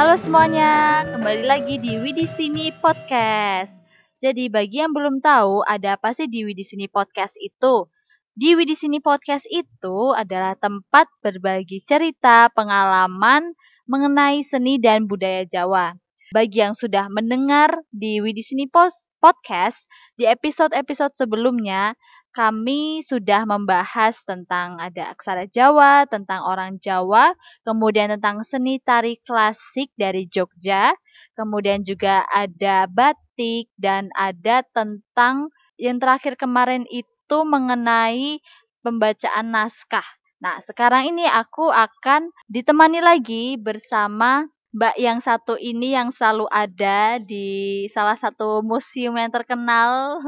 Halo semuanya, kembali lagi di Widisini Podcast. Jadi bagi yang belum tahu ada apa sih di Widisini Podcast itu? Di Widisini Podcast itu adalah tempat berbagi cerita, pengalaman mengenai seni dan budaya Jawa. Bagi yang sudah mendengar di Widisini Podcast, di episode-episode sebelumnya kami sudah membahas tentang ada aksara Jawa, tentang orang Jawa, kemudian tentang seni tari klasik dari Jogja, kemudian juga ada batik, dan ada tentang yang terakhir kemarin itu mengenai pembacaan naskah. Nah, sekarang ini aku akan ditemani lagi bersama Mbak yang satu ini yang selalu ada di salah satu museum yang terkenal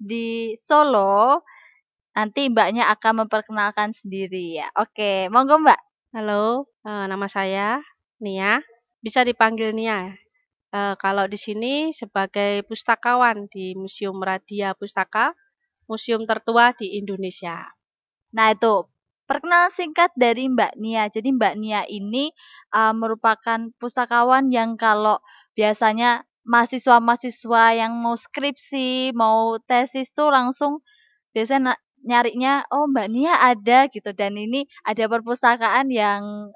di Solo. Nanti mbaknya akan memperkenalkan sendiri ya. Oke, monggo mbak. Halo, nama saya Nia. Bisa dipanggil Nia. Kalau di sini sebagai pustakawan di Museum Radya Pustaka, museum tertua di Indonesia. Nah itu, perkenalan singkat dari Mbak Nia. Jadi Mbak Nia ini merupakan pustakawan yang kalau biasanya mahasiswa-mahasiswa yang mau skripsi, mau tesis tuh langsung biasanya nyarinya, oh Mbak Nia ada gitu. Dan ini ada perpustakaan yang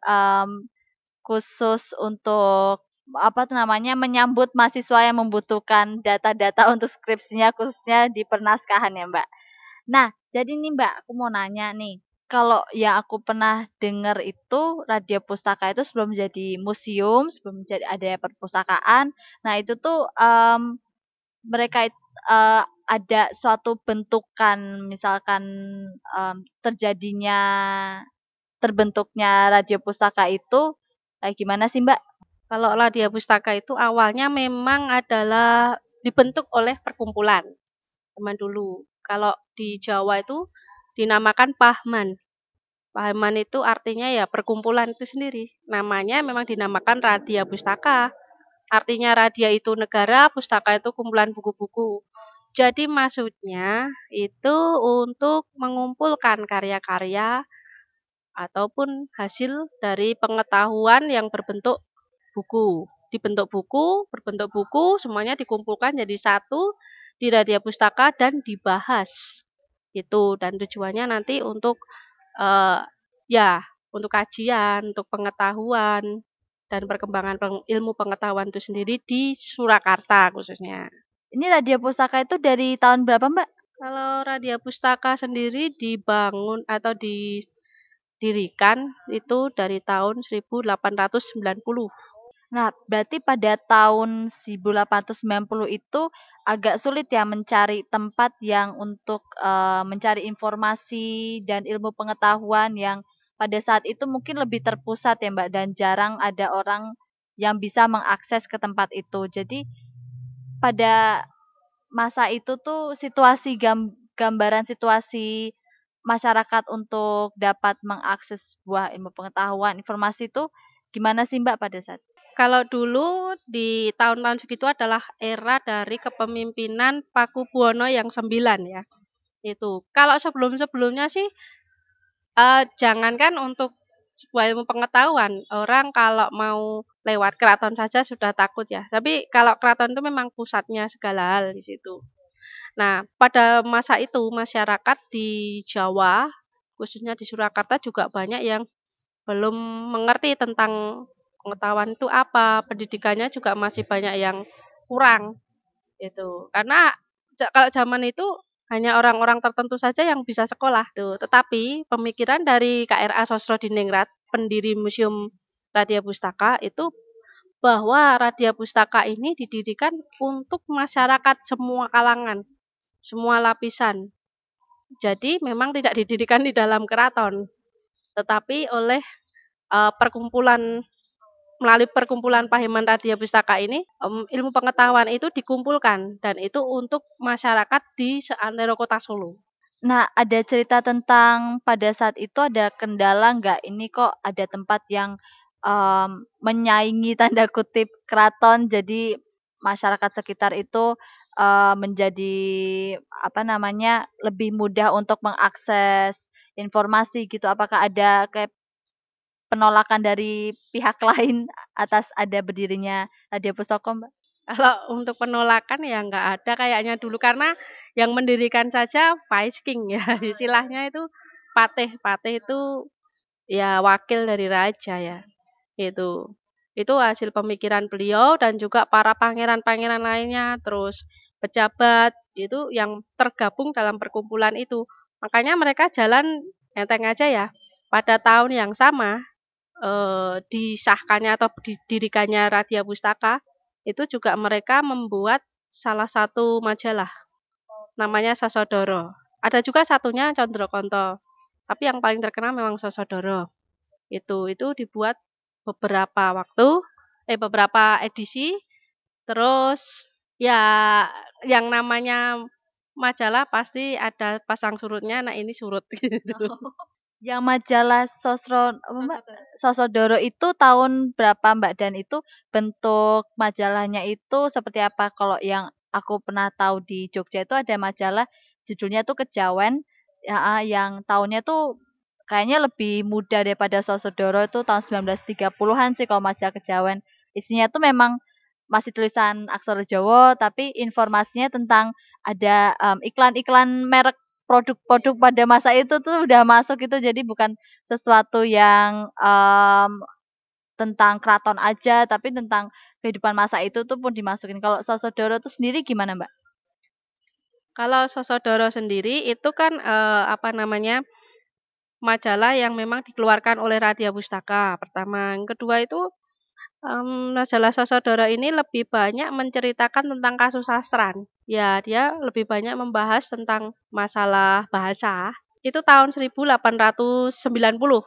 khusus untuk menyambut mahasiswa yang membutuhkan data-data untuk skripsinya, khususnya di pernaskahan ya Mbak. Nah, jadi nih Mbak, aku mau nanya nih. Kalau yang aku pernah dengar itu Radya Pustaka itu sebelum jadi museum, sebelum jadi ada perpustakaan. Nah itu tuh mereka ada suatu bentukan, misalkan terbentuknya Radya Pustaka itu gimana sih Mbak? Kalau Radya Pustaka itu awalnya memang adalah dibentuk oleh perkumpulan teman dulu. Kalau di Jawa itu dinamakan Pahman. Pahman itu artinya ya perkumpulan itu sendiri. Namanya memang dinamakan Radya Pustaka. Artinya Radya itu negara, Pustaka itu kumpulan buku-buku. Jadi maksudnya itu untuk mengumpulkan karya-karya ataupun hasil dari pengetahuan yang berbentuk buku. Berbentuk buku, semuanya dikumpulkan jadi satu di Radya Pustaka dan dibahas. Itu dan tujuannya nanti untuk kajian, untuk pengetahuan dan perkembangan ilmu pengetahuan itu sendiri di Surakarta khususnya. Ini Radya Pustaka itu dari tahun berapa, Mbak? Kalau Radya Pustaka sendiri dibangun atau didirikan itu dari tahun 1890. Nah, berarti pada tahun 1890 itu agak sulit ya mencari tempat yang untuk mencari informasi dan ilmu pengetahuan yang pada saat itu mungkin lebih terpusat ya Mbak, dan jarang ada orang yang bisa mengakses ke tempat itu. Jadi pada masa itu tuh situasi gambaran situasi masyarakat untuk dapat mengakses sebuah ilmu pengetahuan, informasi itu gimana sih Mbak pada saat? Kalau dulu di tahun-tahun segitu adalah era dari kepemimpinan Pakubuwono yang 9 ya. Itu. Kalau sebelum-sebelumnya sih jangankan untuk sebuah ilmu pengetahuan, orang kalau mau lewat keraton saja sudah takut ya. Tapi kalau keraton itu memang pusatnya segala hal di situ. Nah, pada masa itu masyarakat di Jawa, khususnya di Surakarta juga banyak yang belum mengerti tentang pengetahuan itu apa, pendidikannya juga masih banyak yang kurang gitu. Karena kalau zaman itu hanya orang-orang tertentu saja yang bisa sekolah tuh. Tetapi pemikiran dari KRA Sosrodiningrat, pendiri Museum Radya Pustaka itu bahwa Radya Pustaka ini didirikan untuk masyarakat semua kalangan, semua lapisan. Jadi memang tidak didirikan di dalam keraton, tetapi oleh melalui perkumpulan Pahman Radya Pustaka ini, ilmu pengetahuan itu dikumpulkan dan itu untuk masyarakat di seantero kota Solo. Nah, ada cerita tentang pada saat itu ada kendala nggak? Ini kok ada tempat yang menyaingi tanda kutip keraton, jadi masyarakat sekitar itu menjadi lebih mudah untuk mengakses informasi gitu. Apakah ada kayak penolakan dari pihak lain atas ada berdirinya Radya Pustaka, Mbak? Kalau untuk penolakan ya nggak ada kayaknya dulu, karena yang mendirikan saja Vice King ya, istilahnya itu patih itu ya wakil dari raja ya, itu hasil pemikiran beliau dan juga para pangeran-pangeran lainnya, terus pejabat itu yang tergabung dalam perkumpulan itu, makanya mereka jalan enteng aja ya. Pada tahun yang sama disahkannya atau didirikannya Radya Pustaka, itu juga mereka membuat salah satu majalah, namanya Sosodoro. Ada juga satunya Condro Kontol, tapi yang paling terkenal memang Sosodoro. Itu dibuat beberapa edisi, terus ya yang namanya majalah pasti ada pasang surutnya, nah ini surut gitu. Oh. Yang majalah Sosodoro itu tahun berapa, Mbak? Dan itu bentuk majalahnya itu seperti apa? Kalau yang aku pernah tahu di Jogja itu ada majalah judulnya tuh Kejawen, yang tahunnya tuh kayaknya lebih muda daripada Sosodoro, itu tahun 1930-an sih kalau majalah Kejawen. Isinya tuh memang masih tulisan aksara Jawa, tapi informasinya tentang ada iklan-iklan merek produk-produk pada masa itu tuh udah masuk itu, jadi bukan sesuatu yang tentang keraton aja, tapi tentang kehidupan masa itu tuh pun dimasukin. Kalau Sosodoro tuh sendiri gimana, Mbak? Kalau Sosodoro sendiri itu kan majalah yang memang dikeluarkan oleh Radya Pustaka pertama. Yang kedua itu majalah Sosodoro ini lebih banyak menceritakan tentang kasus sastran. Ya, dia lebih banyak membahas tentang masalah bahasa. Itu tahun 1890,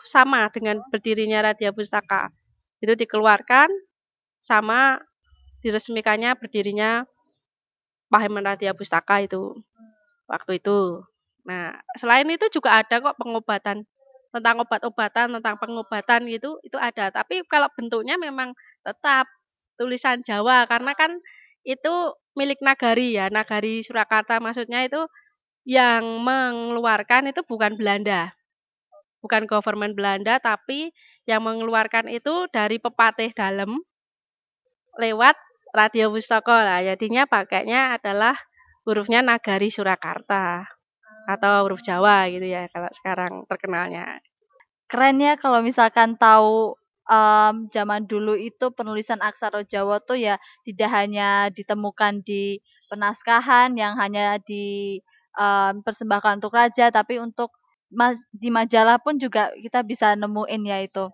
sama dengan berdirinya Radya Pustaka. Itu dikeluarkan sama diresmikannya berdirinya Pahman Radya Pustaka itu waktu itu. Nah, selain itu juga ada kok pengobatan, tentang obat-obatan, tentang pengobatan gitu, itu ada. Tapi kalau bentuknya memang tetap tulisan Jawa, karena kan itu milik nagari ya, nagari Surakarta, maksudnya itu yang mengeluarkan itu bukan Belanda, bukan government Belanda, tapi yang mengeluarkan itu dari pepatih dalam lewat Radya Pustaka lah, jadinya pakainya adalah hurufnya nagari Surakarta atau huruf Jawa gitu ya kalau sekarang terkenalnya. Keren ya kalau misalkan tahu zaman dulu itu penulisan aksara Jawa tuh ya tidak hanya ditemukan di penaskahan yang hanya dipersembahkan untuk raja, tapi untuk di majalah pun juga kita bisa nemuin ya itu.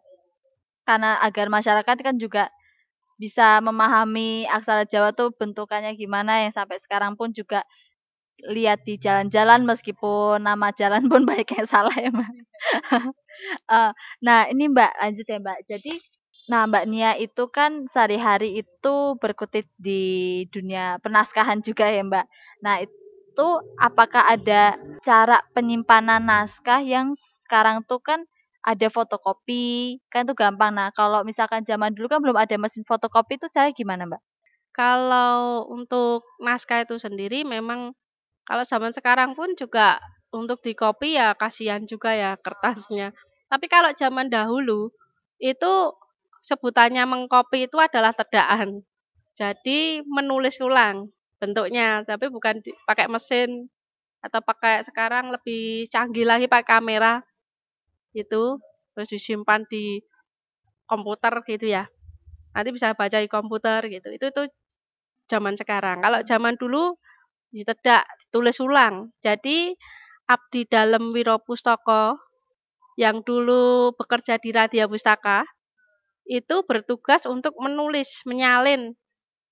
Karena agar masyarakat kan juga bisa memahami aksara Jawa tuh bentukannya gimana, yang sampai sekarang pun juga lihat di jalan-jalan meskipun nama jalan pun banyak yang salah ya, Mbak. Nah ini Mbak, lanjut ya Mbak. Jadi Mbak Nia itu kan sehari-hari itu berkutik di dunia penaskahan juga ya, Mbak. Nah itu apakah ada cara penyimpanan naskah yang sekarang tuh kan ada fotokopi, kan itu gampang. Nah kalau misalkan zaman dulu kan belum ada mesin fotokopi, itu caranya gimana, Mbak? Kalau untuk naskah itu sendiri memang kalau zaman sekarang pun juga untuk dikopi ya kasihan juga ya kertasnya. Tapi kalau zaman dahulu itu sebutannya mengkopi itu adalah tedaan. Jadi menulis ulang bentuknya, tapi bukan pakai mesin atau pakai sekarang lebih canggih lagi pakai kamera gitu. Terus disimpan di komputer gitu ya. Nanti bisa baca di komputer gitu. Itu zaman sekarang. Kalau zaman dulu ditedak, ditulis ulang. Jadi abdi dalem Wiropustoko yang dulu bekerja di Radya Pustaka itu bertugas untuk menulis, menyalin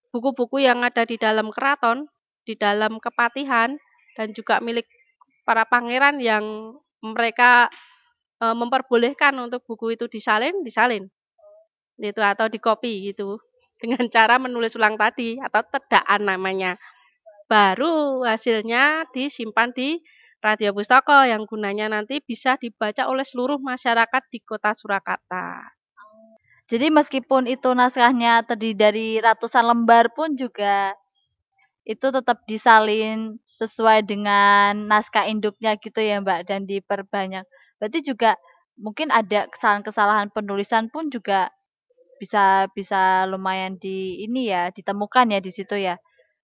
buku-buku yang ada di dalam keraton, di dalam kepatihan, dan juga milik para pangeran yang mereka memperbolehkan untuk buku itu disalin gitu atau dikopi gitu dengan cara menulis ulang tadi atau tedaan namanya. Baru hasilnya disimpan di Radya Pustaka yang gunanya nanti bisa dibaca oleh seluruh masyarakat di kota Surakarta. Jadi meskipun itu naskahnya terdiri dari ratusan lembar pun juga itu tetap disalin sesuai dengan naskah induknya gitu ya, Mbak, dan diperbanyak. Berarti juga mungkin ada kesalahan-kesalahan penulisan pun juga bisa lumayan di ini ya, ditemukan ya di situ ya.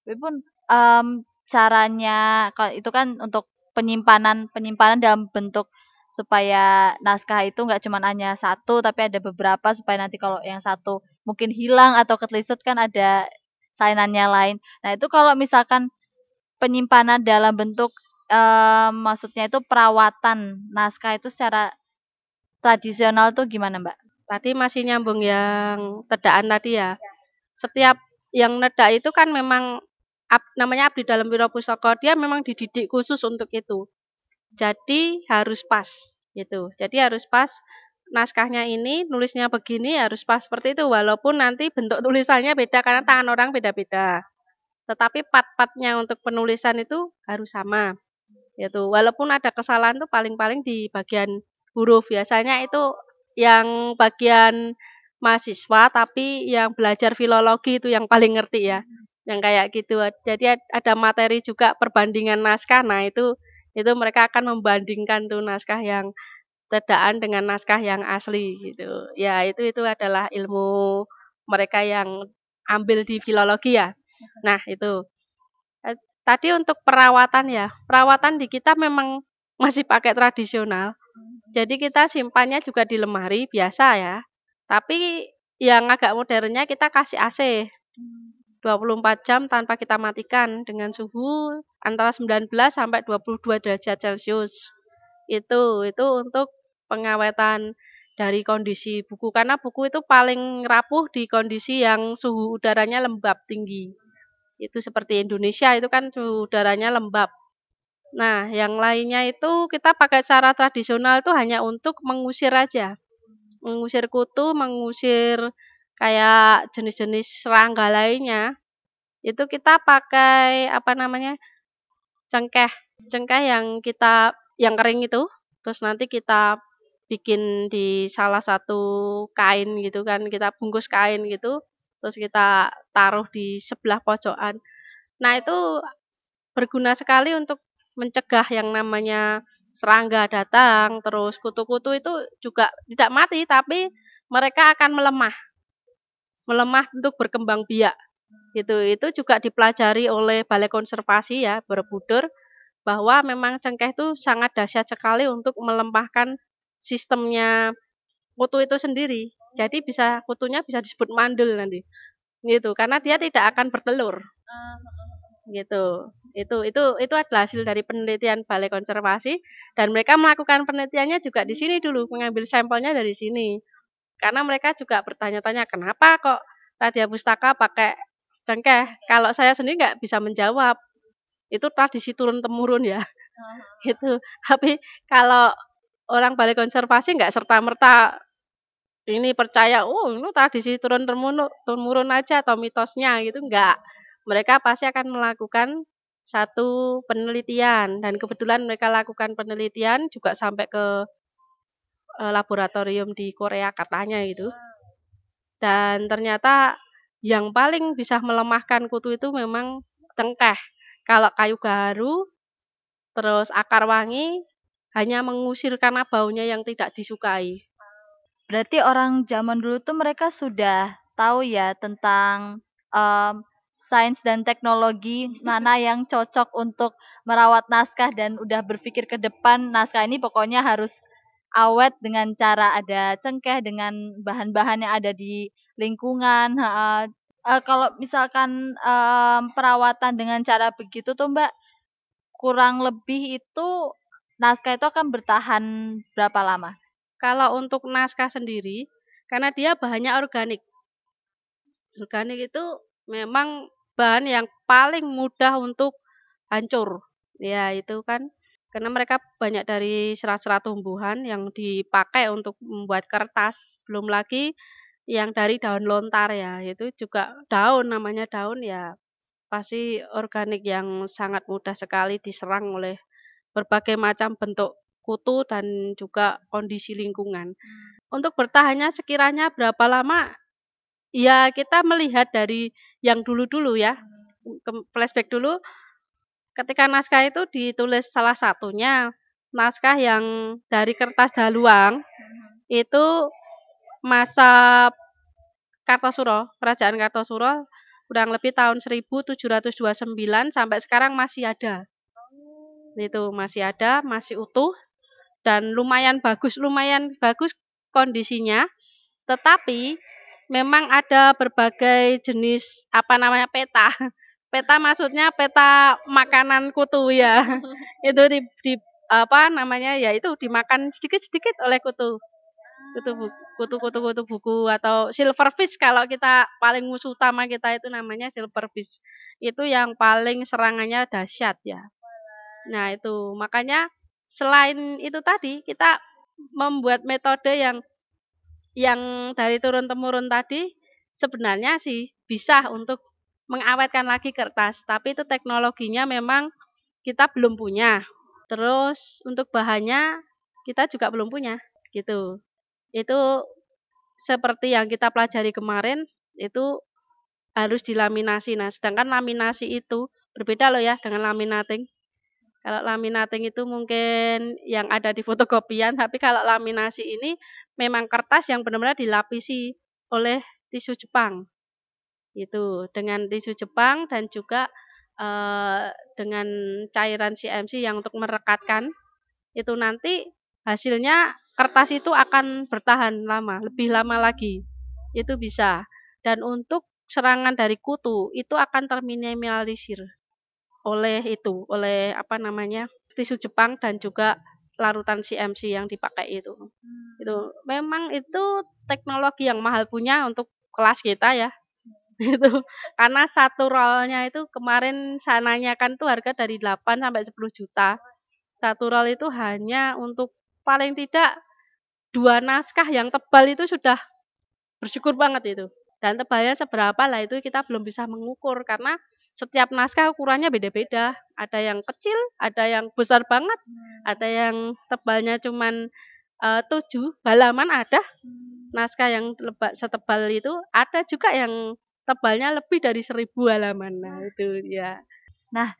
Walaupun caranya kalau itu kan untuk penyimpanan dalam bentuk supaya naskah itu nggak cuma hanya satu tapi ada beberapa, supaya nanti kalau yang satu mungkin hilang atau ketelisut kan ada sainannya lain. Nah itu kalau misalkan penyimpanan dalam bentuk maksudnya itu perawatan naskah itu secara tradisional tuh gimana Mbak? Tadi masih nyambung yang tedaan tadi ya. Setiap yang neda itu kan memang namanya abdi dalam Wiropustoko, dia memang dididik khusus untuk itu. Jadi harus pas gitu. Jadi harus pas naskahnya ini, nulisnya begini harus pas seperti itu, walaupun nanti bentuk tulisannya beda karena tangan orang beda-beda. Tetapi part-partnya untuk penulisan itu harus sama. Gitu. Walaupun ada kesalahan tuh paling-paling di bagian huruf. Biasanya itu yang bagian mahasiswa tapi yang belajar filologi itu yang paling ngerti ya. Yang kayak gitu. Jadi ada materi juga perbandingan naskah. Nah, itu mereka akan membandingkan tuh naskah yang tedaan dengan naskah yang asli gitu. Ya, itu adalah ilmu mereka yang ambil di filologi ya. Nah, itu. Tadi untuk perawatan ya. Perawatan di kita memang masih pakai tradisional. Jadi kita simpannya juga di lemari biasa ya. Tapi yang agak modernnya kita kasih AC 24 jam tanpa kita matikan dengan suhu antara 19 sampai 22 derajat Celcius. Itu untuk pengawetan dari kondisi buku, karena buku itu paling rapuh di kondisi yang suhu udaranya lembab tinggi. Itu seperti Indonesia itu kan suhu udaranya lembab. Nah, yang lainnya itu kita pakai cara tradisional itu hanya untuk mengusir aja. Mengusir kutu, mengusir kayak jenis-jenis serangga lainnya. Itu kita pakai cengkeh. Cengkeh yang kering itu, terus nanti kita bikin di salah satu kain gitu kan, kita bungkus kain gitu, terus kita taruh di sebelah pojokan. Nah itu berguna sekali untuk mencegah yang namanya serangga datang, terus kutu-kutu itu juga tidak mati, tapi mereka akan melemah untuk berkembang biak. Gitu. Itu juga dipelajari oleh Balai Konservasi ya, Borobudur, bahwa memang cengkeh itu sangat dahsyat sekali untuk melemahkan sistemnya kutu itu sendiri. Jadi kutunya bisa disebut mandel nanti. Gitu, karena dia tidak akan bertelur. Gitu. Itu adalah hasil dari penelitian Balai Konservasi, dan mereka melakukan penelitiannya juga di sini dulu, mengambil sampelnya dari sini. Karena mereka juga bertanya-tanya kenapa kok Radya Pustaka pakai cengkeh. Kalau saya sendiri nggak bisa menjawab. Itu tradisi turun temurun ya. Gitu. Tapi kalau orang Balai Konservasi nggak serta-merta ini percaya, itu tradisi turun temurun aja atau mitosnya gitu, nggak. Mereka pasti akan melakukan satu penelitian, dan kebetulan mereka lakukan penelitian juga sampai ke laboratorium di Korea katanya gitu. Dan ternyata yang paling bisa melemahkan kutu itu memang cengkeh. Kalau kayu garu, terus akar wangi, hanya mengusir karena baunya yang tidak disukai. Berarti orang zaman dulu tuh mereka sudah tahu ya tentang sains dan teknologi mana yang cocok untuk merawat naskah, dan udah berpikir ke depan naskah ini pokoknya harus awet dengan cara ada cengkeh, dengan bahan-bahan yang ada di lingkungan. Kalau misalkan perawatan dengan cara begitu tuh Mbak, kurang lebih itu naskah itu akan bertahan berapa lama? Kalau untuk naskah sendiri, karena dia bahannya organik. Organik itu memang bahan yang paling mudah untuk hancur. Ya itu kan, karena mereka banyak dari serat-serat tumbuhan yang dipakai untuk membuat kertas. Belum lagi yang dari daun lontar ya, itu juga daun, namanya daun ya, pasti organik yang sangat mudah sekali diserang oleh berbagai macam bentuk kutu dan juga kondisi lingkungan. Untuk bertahannya sekiranya berapa lama? Ya kita melihat dari yang dulu-dulu ya, flashback dulu, ketika naskah itu ditulis salah satunya, naskah yang dari kertas daluang itu masa Kartasura, Kerajaan Kartasura, kurang lebih tahun 1729 sampai sekarang masih ada. Itu masih ada, masih utuh dan lumayan bagus kondisinya. Tetapi memang ada berbagai jenis peta. Peta maksudnya peta makanan kutu ya. Itu yaitu dimakan sedikit-sedikit oleh kutu. Kutu buku atau silverfish, kalau kita paling musuh utama kita itu namanya silverfish. Itu yang paling serangannya dahsyat ya. Nah, itu makanya selain itu tadi kita membuat metode yang dari turun-temurun tadi sebenarnya sih bisa untuk mengawetkan lagi kertas, tapi itu teknologinya memang kita belum punya. Terus untuk bahannya kita juga belum punya gitu. Itu seperti yang kita pelajari kemarin itu harus dilaminasi. Nah, sedangkan laminasi itu berbeda loh ya dengan laminating. Kalau laminating itu mungkin yang ada di fotokopian, tapi kalau laminasi ini memang kertas yang benar-benar dilapisi oleh tisu Jepang. Itu dengan tisu Jepang dan juga dengan cairan CMC yang untuk merekatkan. Itu nanti hasilnya kertas itu akan bertahan lama, lebih lama lagi. Itu bisa. Dan untuk serangan dari kutu itu akan terminimalisir oleh tisu Jepang dan juga larutan CMC yang dipakai itu. Itu memang itu teknologi yang mahal punya untuk kelas kita ya. Itu karena satu rollnya itu kemarin sananya kan itu harga dari 8 sampai 10 juta. Satu roll itu hanya untuk paling tidak 2 naskah yang tebal itu sudah bersyukur banget itu. Dan tebalnya seberapa lah itu kita belum bisa mengukur karena setiap naskah ukurannya beda-beda. Ada yang kecil, ada yang besar banget, ada yang tebalnya cuman 7 halaman ada. Naskah yang setebal itu ada juga yang tebalnya lebih dari 1000 halaman. Nah, itu ya. Nah,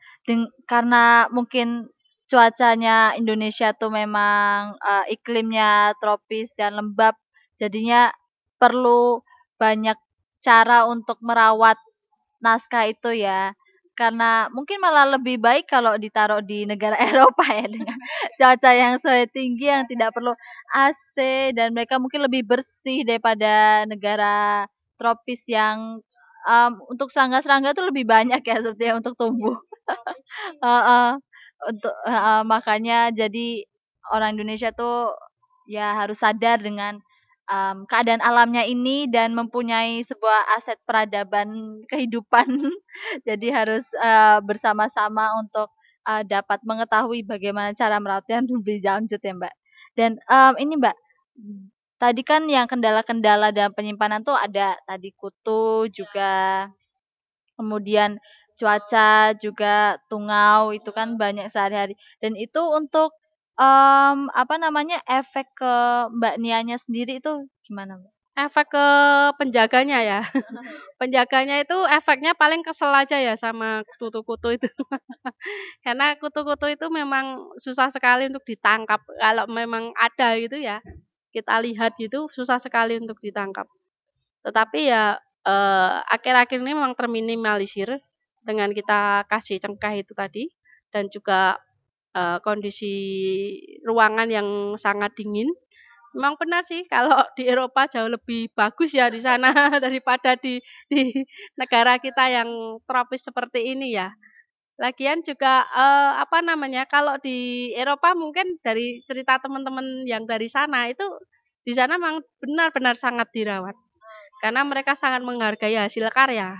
karena mungkin cuacanya Indonesia tuh memang iklimnya tropis dan lembab, jadinya perlu banyak cara untuk merawat naskah itu ya, karena mungkin malah lebih baik kalau ditaruh di negara Eropa ya, dengan cuaca yang suhu tinggi yang tidak perlu AC dan mereka mungkin lebih bersih daripada negara tropis yang untuk serangga-serangga itu lebih banyak ya sebetulnya untuk tumbuh. Makanya jadi orang Indonesia tuh ya harus sadar dengan keadaan alamnya ini dan mempunyai sebuah aset peradaban kehidupan. Jadi harus bersama-sama untuk dapat mengetahui bagaimana cara merawatnya lebih lanjut ya Mbak. Dan ini Mbak, tadi kan yang kendala-kendala dalam penyimpanan tuh ada tadi kutu juga, kemudian cuaca juga, tungau itu kan banyak sehari-hari. Dan itu untuk efek ke Mbak Nianya sendiri itu gimana Mbak? Efek ke penjaganya ya. Penjaganya itu efeknya paling kesel aja ya sama kutu-kutu itu. Karena kutu-kutu itu memang susah sekali untuk ditangkap. Kalau memang ada gitu ya, kita lihat gitu susah sekali untuk ditangkap. Tetapi ya akhir-akhir ini memang terminimalisir dengan kita kasih cengkeh itu tadi dan juga kondisi ruangan yang sangat dingin. Memang benar sih kalau di Eropa jauh lebih bagus ya di sana daripada di negara kita yang tropis seperti ini ya. Lagian juga kalau di Eropa mungkin dari cerita teman-teman yang dari sana itu di sana memang benar-benar sangat dirawat. Karena mereka sangat menghargai hasil karya.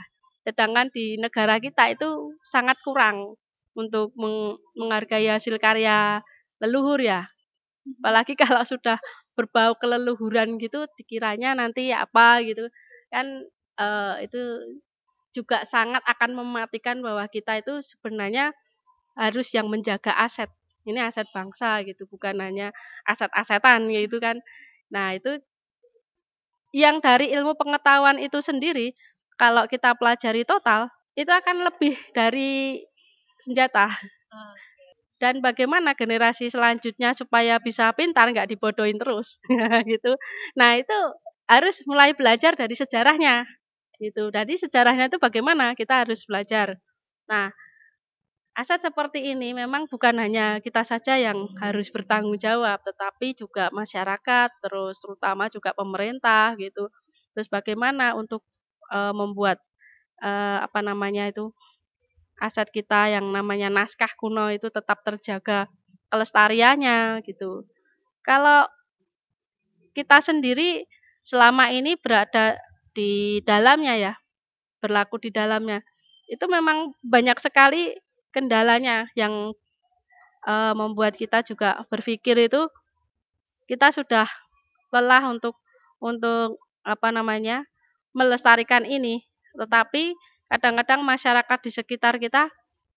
Sedangkan di negara kita itu sangat kurang untuk menghargai hasil karya leluhur ya. Apalagi kalau sudah berbau keleluhuran gitu, dikiranya nanti ya apa gitu. Kan itu juga sangat akan mematikan bahwa kita itu sebenarnya harus yang menjaga aset. Ini aset bangsa gitu, bukan hanya aset-asetan gitu kan. Nah itu yang dari ilmu pengetahuan itu sendiri, kalau kita pelajari total, itu akan lebih dari senjata. dan bagaimana generasi selanjutnya supaya bisa pintar, nggak dibodohin terus gitu. Nah, itu harus mulai belajar dari sejarahnya gitu. Jadi sejarahnya itu bagaimana kita harus belajar. Nah, aset seperti ini memang bukan hanya kita saja yang harus bertanggung jawab, tetapi juga masyarakat, terus terutama juga pemerintah gitu. Terus bagaimana untuk membuat aset kita yang namanya naskah kuno itu tetap terjaga kelestariannya gitu. Kalau kita sendiri selama ini berada di dalamnya ya, berlaku di dalamnya, itu memang banyak sekali kendalanya yang membuat kita juga berpikir itu kita sudah lelah untuk melestarikan ini, tetapi kadang-kadang masyarakat di sekitar kita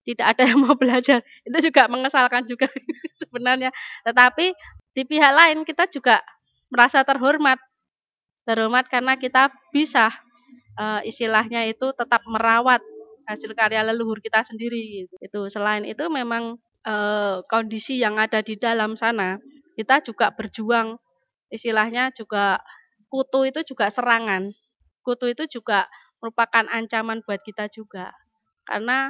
tidak ada yang mau belajar. Itu juga mengesalkan juga sebenarnya. Tetapi di pihak lain kita juga merasa terhormat karena kita bisa istilahnya itu tetap merawat hasil karya leluhur kita sendiri gitu. Itu selain itu memang kondisi yang ada di dalam sana, kita juga berjuang, istilahnya juga kutu itu juga serangan. Kutu itu juga merupakan ancaman buat kita juga. Karena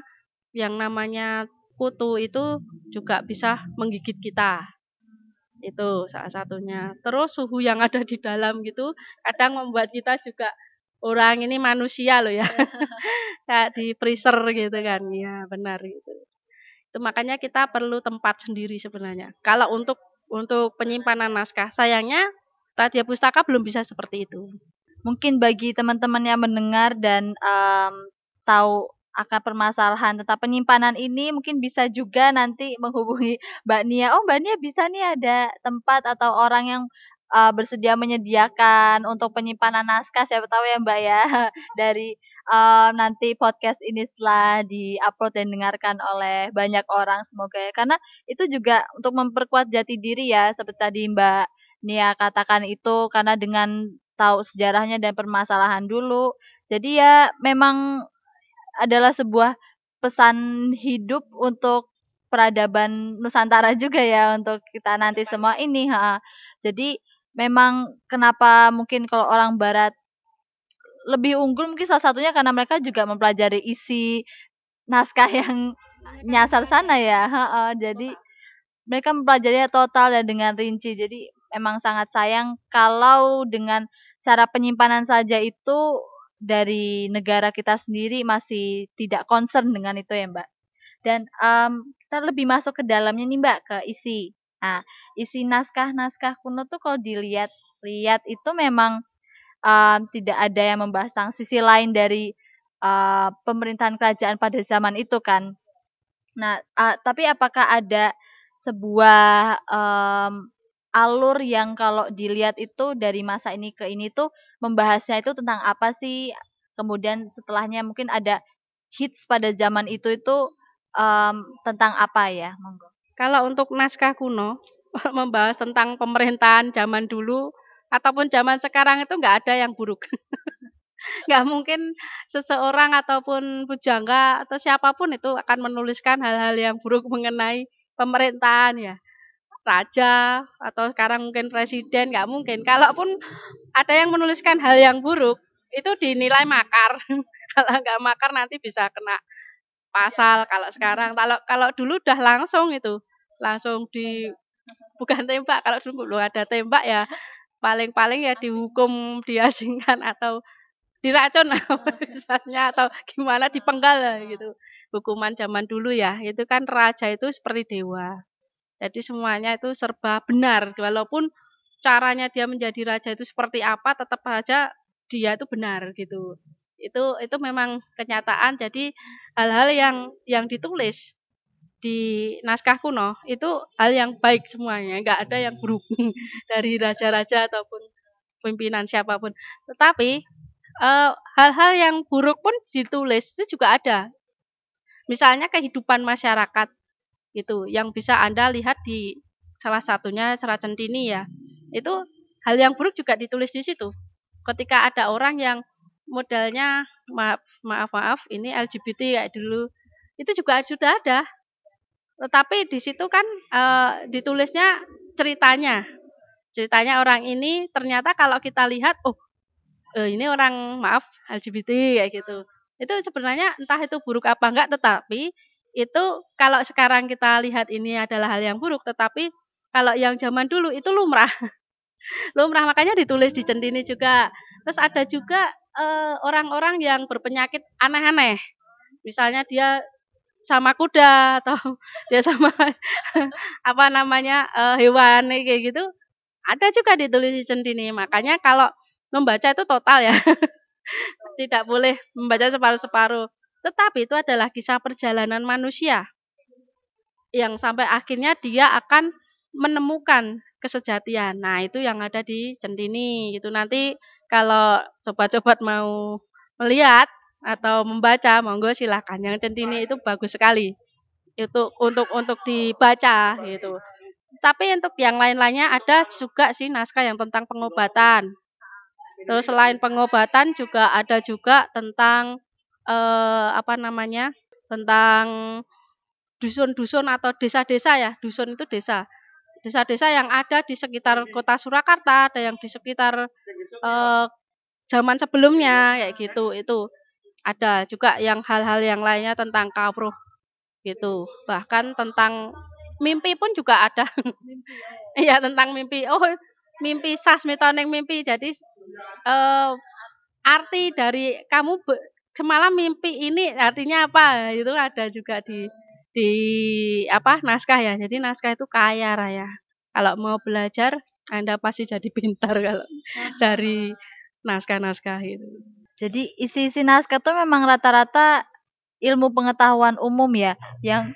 yang namanya kutu itu juga bisa menggigit kita. Itu salah satunya. Terus suhu yang ada di dalam gitu kadang membuat kita juga, orang ini manusia loh ya, kayak di freezer gitu kan, ya benar gitu. Itu makanya kita perlu tempat sendiri sebenarnya. Kalau untuk penyimpanan naskah, sayangnya Radya Pustaka belum bisa seperti itu. Mungkin bagi teman-teman yang mendengar dan tahu akan permasalahan tentang penyimpanan ini, mungkin bisa juga nanti menghubungi Mbak Nia. Oh, Mbak Nia bisa nih ada tempat atau orang yang bersedia menyediakan untuk penyimpanan naskah, siapa tahu ya Mbak ya, dari nanti podcast ini setelah di-upload dan dengarkan oleh banyak orang semoga ya, karena itu juga untuk memperkuat jati diri ya, seperti tadi Mbak Nia katakan itu, karena dengan tahu sejarahnya dan permasalahan dulu, jadi ya memang adalah sebuah pesan hidup untuk peradaban Nusantara juga ya, untuk kita nanti semua ini jadi memang kenapa mungkin kalau orang barat lebih unggul mungkin salah satunya karena mereka juga mempelajari isi naskah yang nyasar sana ya. Jadi mereka mempelajarinya total dan dengan rinci. Jadi memang sangat sayang kalau dengan cara penyimpanan saja itu dari negara kita sendiri masih tidak concern dengan itu ya Mbak. Dan kita lebih masuk ke dalamnya nih Mbak, ke isi. Nah, isi naskah-naskah kuno tuh kalau dilihat-lihat itu memang tidak ada yang membahas tentang sisi lain dari pemerintahan kerajaan pada zaman itu kan. Nah, tapi apakah ada sebuah alur yang kalau dilihat itu dari masa ini ke ini tuh membahasnya itu tentang apa sih? Kemudian setelahnya mungkin ada hits pada zaman itu tentang apa ya? Monggo. Kalau untuk naskah kuno membahas tentang pemerintahan zaman dulu ataupun zaman sekarang itu nggak ada yang buruk. Nggak mungkin seseorang ataupun pujangga atau siapapun itu akan menuliskan hal-hal yang buruk mengenai pemerintahan ya. Raja atau sekarang mungkin presiden, nggak mungkin. Kalaupun ada yang menuliskan hal yang buruk, itu dinilai makar. Kalau nggak makar nanti bisa kena pasal. Kalau sekarang, kalau dulu udah langsung itu. Langsung bukan tembak, kalau dulu belum ada tembak ya, paling-paling ya dihukum, diasingkan atau diracun misalnya atau gimana, dipenggal gitu. Hukuman zaman dulu ya, itu kan raja itu seperti dewa. Jadi semuanya itu serba benar, walaupun caranya dia menjadi raja itu seperti apa, tetap saja dia itu benar gitu. Itu memang kenyataan. Jadi hal-hal yang ditulis di naskah kuno itu hal yang baik semuanya, nggak ada yang buruk dari raja-raja ataupun pimpinan siapapun. Tetapi hal-hal yang buruk pun ditulis itu juga ada. Misalnya kehidupan masyarakat gitu, yang bisa Anda lihat di salah satunya Serat Centhini ya. Itu hal yang buruk juga ditulis di situ. Ketika ada orang yang modalnya maaf ini LGBT kayak dulu, itu juga sudah ada. Tetapi di situ kan ditulisnya ceritanya orang ini, ternyata kalau kita lihat, ini orang LGBT kayak gitu. Itu sebenarnya entah itu buruk apa enggak, tetapi itu kalau sekarang kita lihat ini adalah hal yang buruk, tetapi kalau yang zaman dulu itu lumrah, makanya ditulis di Centhini juga. Terus ada juga orang-orang yang berpenyakit aneh-aneh, misalnya dia sama kuda atau dia sama hewan kayak gitu, ada juga ditulis di Centhini. Makanya kalau membaca itu total ya, tidak boleh membaca separuh-separuh. Tetapi itu adalah kisah perjalanan manusia yang sampai akhirnya dia akan menemukan kesejatian. Nah itu yang ada di Centhini gitu. Nanti kalau sobat-sobat mau melihat atau membaca, monggo silahkan. Yang Centhini itu bagus sekali. Itu untuk dibaca gitu. Tapi untuk yang lain-lainnya ada juga sih naskah yang tentang pengobatan. Terus selain pengobatan juga ada juga tentang tentang dusun-dusun atau desa-desa ya. Dusun itu desa. Desa-desa yang ada di sekitar kota Surakarta, ada yang di sekitar zaman sebelumnya kayak gitu. Itu ada juga yang hal-hal yang lainnya tentang kawruh gitu, bahkan tentang mimpi pun juga ada. Iya. Tentang mimpi, mimpi Sasmitoning mimpi. Jadi arti dari kamu semalam mimpi ini artinya apa, itu ada juga di naskah ya. Jadi naskah itu kaya raya. Kalau mau belajar Anda pasti jadi pintar kalau dari naskah-naskah itu. Jadi isi-isi naskah itu memang rata-rata ilmu pengetahuan umum ya, yang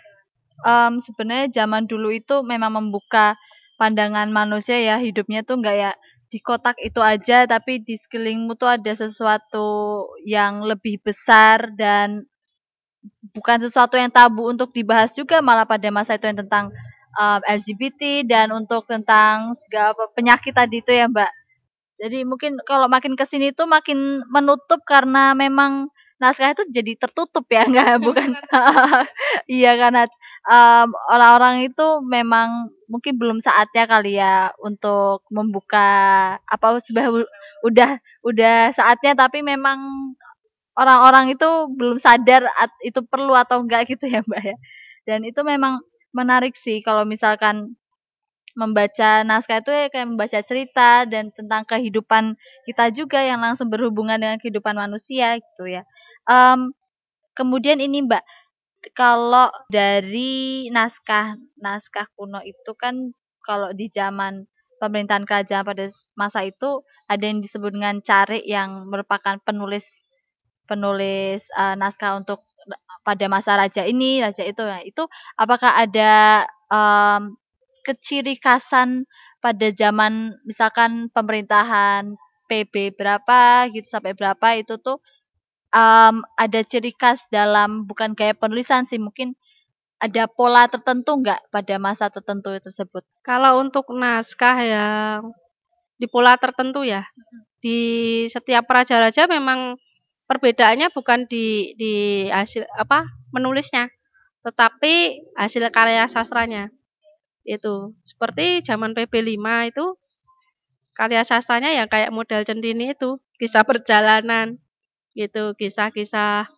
sebenarnya zaman dulu itu memang membuka pandangan manusia ya, hidupnya tuh enggak ya di kotak itu aja, tapi di sekelilingmu tuh ada sesuatu yang lebih besar dan bukan sesuatu yang tabu untuk dibahas juga, malah pada masa itu yang tentang LGBT dan untuk tentang segala penyakit tadi itu ya Mbak. Jadi mungkin kalau makin kesini tuh makin menutup karena memang naskah itu jadi tertutup ya, enggak bukan? Iya karena orang-orang itu memang mungkin belum saatnya kali ya untuk membuka udah saatnya, tapi memang orang-orang itu belum sadar itu perlu atau enggak gitu ya Mbak ya. Dan itu memang menarik sih kalau misalkan membaca naskah itu ya kayak membaca cerita dan tentang kehidupan kita juga yang langsung berhubungan dengan kehidupan manusia gitu ya. Kemudian ini Mbak, kalau dari naskah kuno itu kan kalau di zaman pemerintahan kerajaan pada masa itu ada yang disebut dengan carik yang merupakan penulis naskah untuk pada masa raja ini, raja itu. Nah, itu apakah ada keciri khasan pada zaman misalkan pemerintahan PB berapa gitu sampai berapa itu tuh ada ciri khas dalam bukan gaya penulisan sih, mungkin ada pola tertentu nggak pada masa tertentu tersebut? Kalau untuk naskah yang di pola tertentu ya, di setiap raja-raja memang perbedaannya bukan di hasil menulisnya, tetapi hasil karya sastranya. Itu seperti zaman PB5 itu karya sastranya yang kayak model Centhini itu, kisah perjalanan gitu, kisah-kisah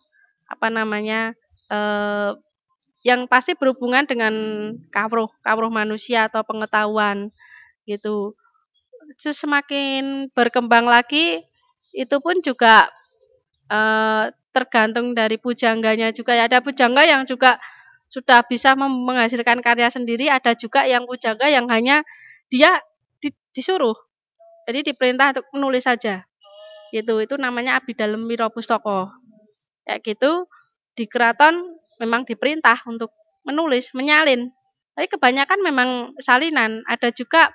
yang pasti berhubungan dengan kawruh manusia atau pengetahuan gitu. Semakin berkembang lagi itu pun juga tergantung dari pujangganya juga ya. Ada pujangga yang juga sudah bisa menghasilkan karya sendiri, ada juga yang pujangga yang hanya dia disuruh, jadi diperintah untuk menulis saja gitu. Itu namanya abdi dalem Wiropustoko kayak gitu. Di keraton memang diperintah untuk menulis, menyalin, tapi kebanyakan memang salinan. Ada juga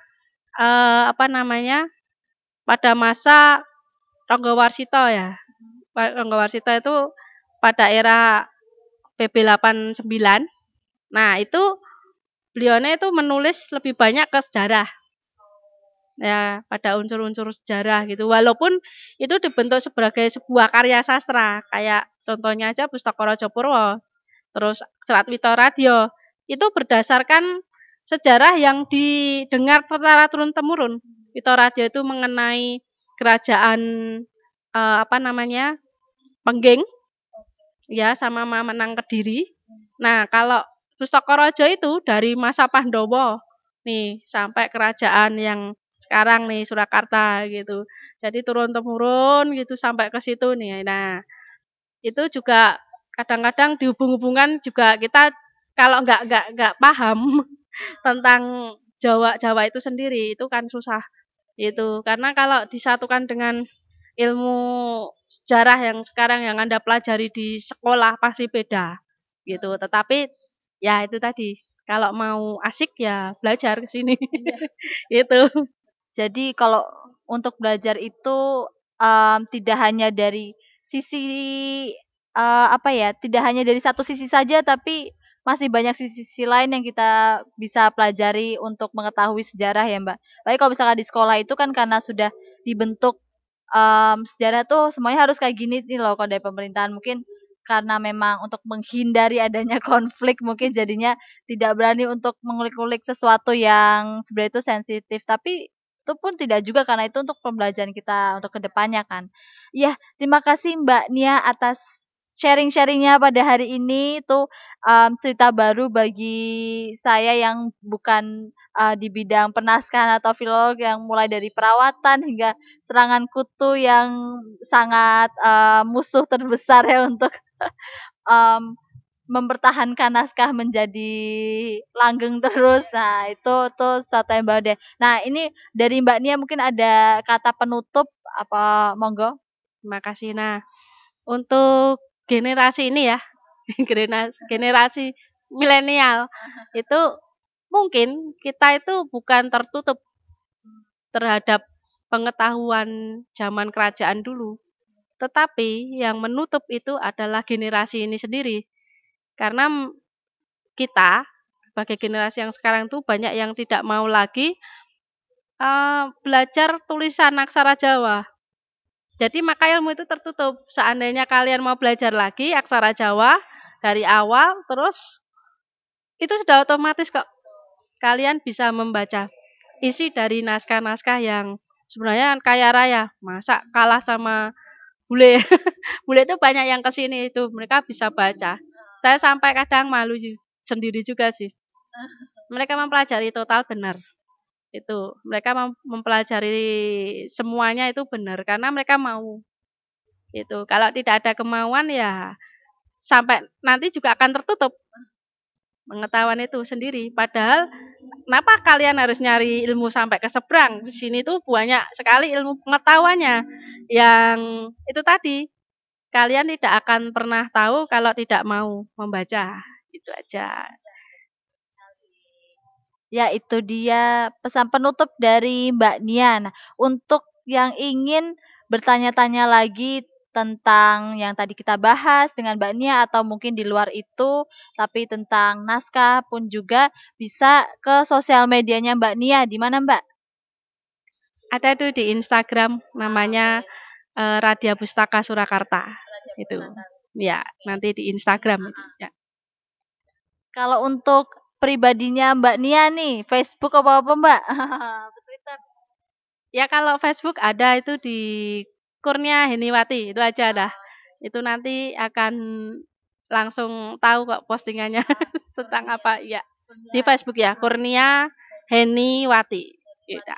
pada masa Ronggowarsito ya, Ronggowarsito itu pada era PB89. Nah, itu beliaunya itu menulis lebih banyak ke sejarah. Ya, pada unsur-unsur sejarah gitu. Walaupun itu dibentuk sebagai sebuah karya sastra, kayak contohnya aja Pustaka Raja Purwa, terus Serat Witaradya. itu berdasarkan sejarah yang didengar secara turun-temurun. Witaradya itu mengenai kerajaan Penggeng ya sama Menang Kediri. Nah, kalau Pustaka Raja itu dari masa Pandhawa nih sampai kerajaan yang sekarang nih Surakarta gitu. Jadi turun-temurun gitu sampai ke situ nih. Nah, itu juga kadang-kadang dihubung-hubungkan juga kita kalau enggak paham tentang Jawa itu sendiri itu kan susah gitu. Karena kalau disatukan dengan ilmu sejarah yang sekarang yang Anda pelajari di sekolah pasti beda gitu. Tetapi ya itu tadi, kalau mau asik ya belajar ke sini. Ya. Itu. Jadi kalau untuk belajar itu tidak hanya dari sisi tidak hanya dari satu sisi saja, tapi masih banyak sisi-sisi lain yang kita bisa pelajari untuk mengetahui sejarah ya, Mbak. Baik, kalau misalkan di sekolah itu kan karena sudah dibentuk sejarah tuh semuanya harus kayak gini nih loh kalau dari pemerintahan, mungkin karena memang untuk menghindari adanya konflik mungkin jadinya tidak berani untuk mengulik-ulik sesuatu yang sebenarnya itu sensitif, tapi itu pun tidak juga karena itu untuk pembelajaran kita untuk kedepannya kan. Ya, terima kasih Mbak Nia atas sharing-sharingnya pada hari ini. Itu cerita baru bagi saya yang bukan di bidang penaskah atau filolog, yang mulai dari perawatan hingga serangan kutu yang sangat musuh terbesar ya untuk mempertahankan naskah menjadi langgeng terus. Nah itu satu yang baru deh. Nah ini dari Mbak Nia mungkin ada kata penutup apa, monggo. Terima kasih. Nah untuk generasi ini ya, generasi milenial itu mungkin kita itu bukan tertutup terhadap pengetahuan zaman kerajaan dulu. Tetapi yang menutup itu adalah generasi ini sendiri. Karena kita, sebagai generasi yang sekarang itu banyak yang tidak mau lagi belajar tulisan aksara Jawa. Jadi maka ilmu itu tertutup. Seandainya kalian mau belajar lagi aksara Jawa dari awal, terus itu sudah otomatis kok. Kalian bisa membaca isi dari naskah-naskah yang sebenarnya kaya raya, masa kalah sama bule. Bule itu banyak yang kesini itu mereka bisa baca. Saya sampai kadang malu sendiri juga sih. Mereka mempelajari total benar. Itu mereka mempelajari semuanya itu benar karena mereka mau. Itu kalau tidak ada kemauan ya sampai nanti juga akan tertutup pengetahuan itu sendiri. Padahal kenapa kalian harus nyari ilmu sampai ke seberang? Di sini tuh banyak sekali ilmu pengetahuannya yang itu tadi kalian tidak akan pernah tahu kalau tidak mau membaca. Itu aja. Ya itu dia pesan penutup dari Mbak Nia. Nah, untuk yang ingin bertanya-tanya lagi tentang yang tadi kita bahas dengan Mbak Nia atau mungkin di luar itu tapi tentang naskah pun juga bisa ke sosial medianya Mbak Nia. Di mana Mbak? Ada tuh di Instagram namanya Radya Pustaka Surakarta. Radya itu. Pustaka. Ya, nanti di Instagram. Ya. Kalau untuk pribadinya Mbak Nia nih, Facebook apa-apa Mbak? Twitter. Ya kalau Facebook ada itu di Kurnia Heniwati, itu aja dah. Itu nanti akan langsung tahu kok postingannya tentang apa ya. Di Facebook ya, Kurnia Heniwati. Gitu.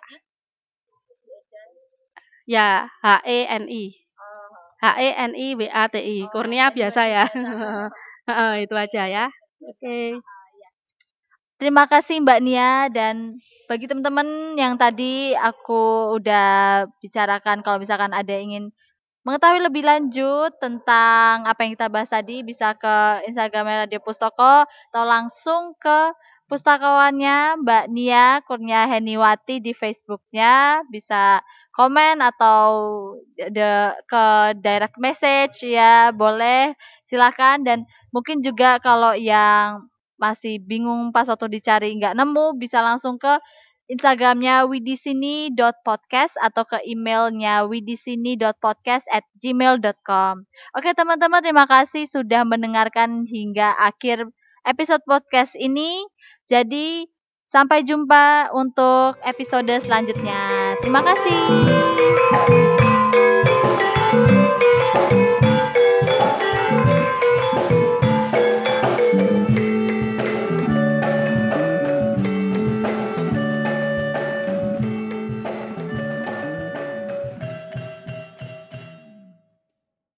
Ya, HENI. HENIWATI. Kurnia biasa ya. Itu aja ya. Oke. Terima kasih Mbak Nia, dan bagi teman-teman yang tadi aku udah bicarakan, kalau misalkan ada ingin mengetahui lebih lanjut tentang apa yang kita bahas tadi, bisa ke Instagramnya Radio Pustoko atau langsung ke pustakawannya Mbak Nia Kurnia Heniwati di Facebooknya, bisa komen atau ke direct message ya boleh, silakan. Dan mungkin juga kalau yang masih bingung pas waktu dicari nggak nemu, bisa langsung ke Instagramnya widisini.podcast atau ke emailnya widisini.podcast@gmail.com. Oke teman-teman, terima kasih sudah mendengarkan hingga akhir episode podcast ini. Jadi sampai jumpa untuk episode selanjutnya. Terima kasih.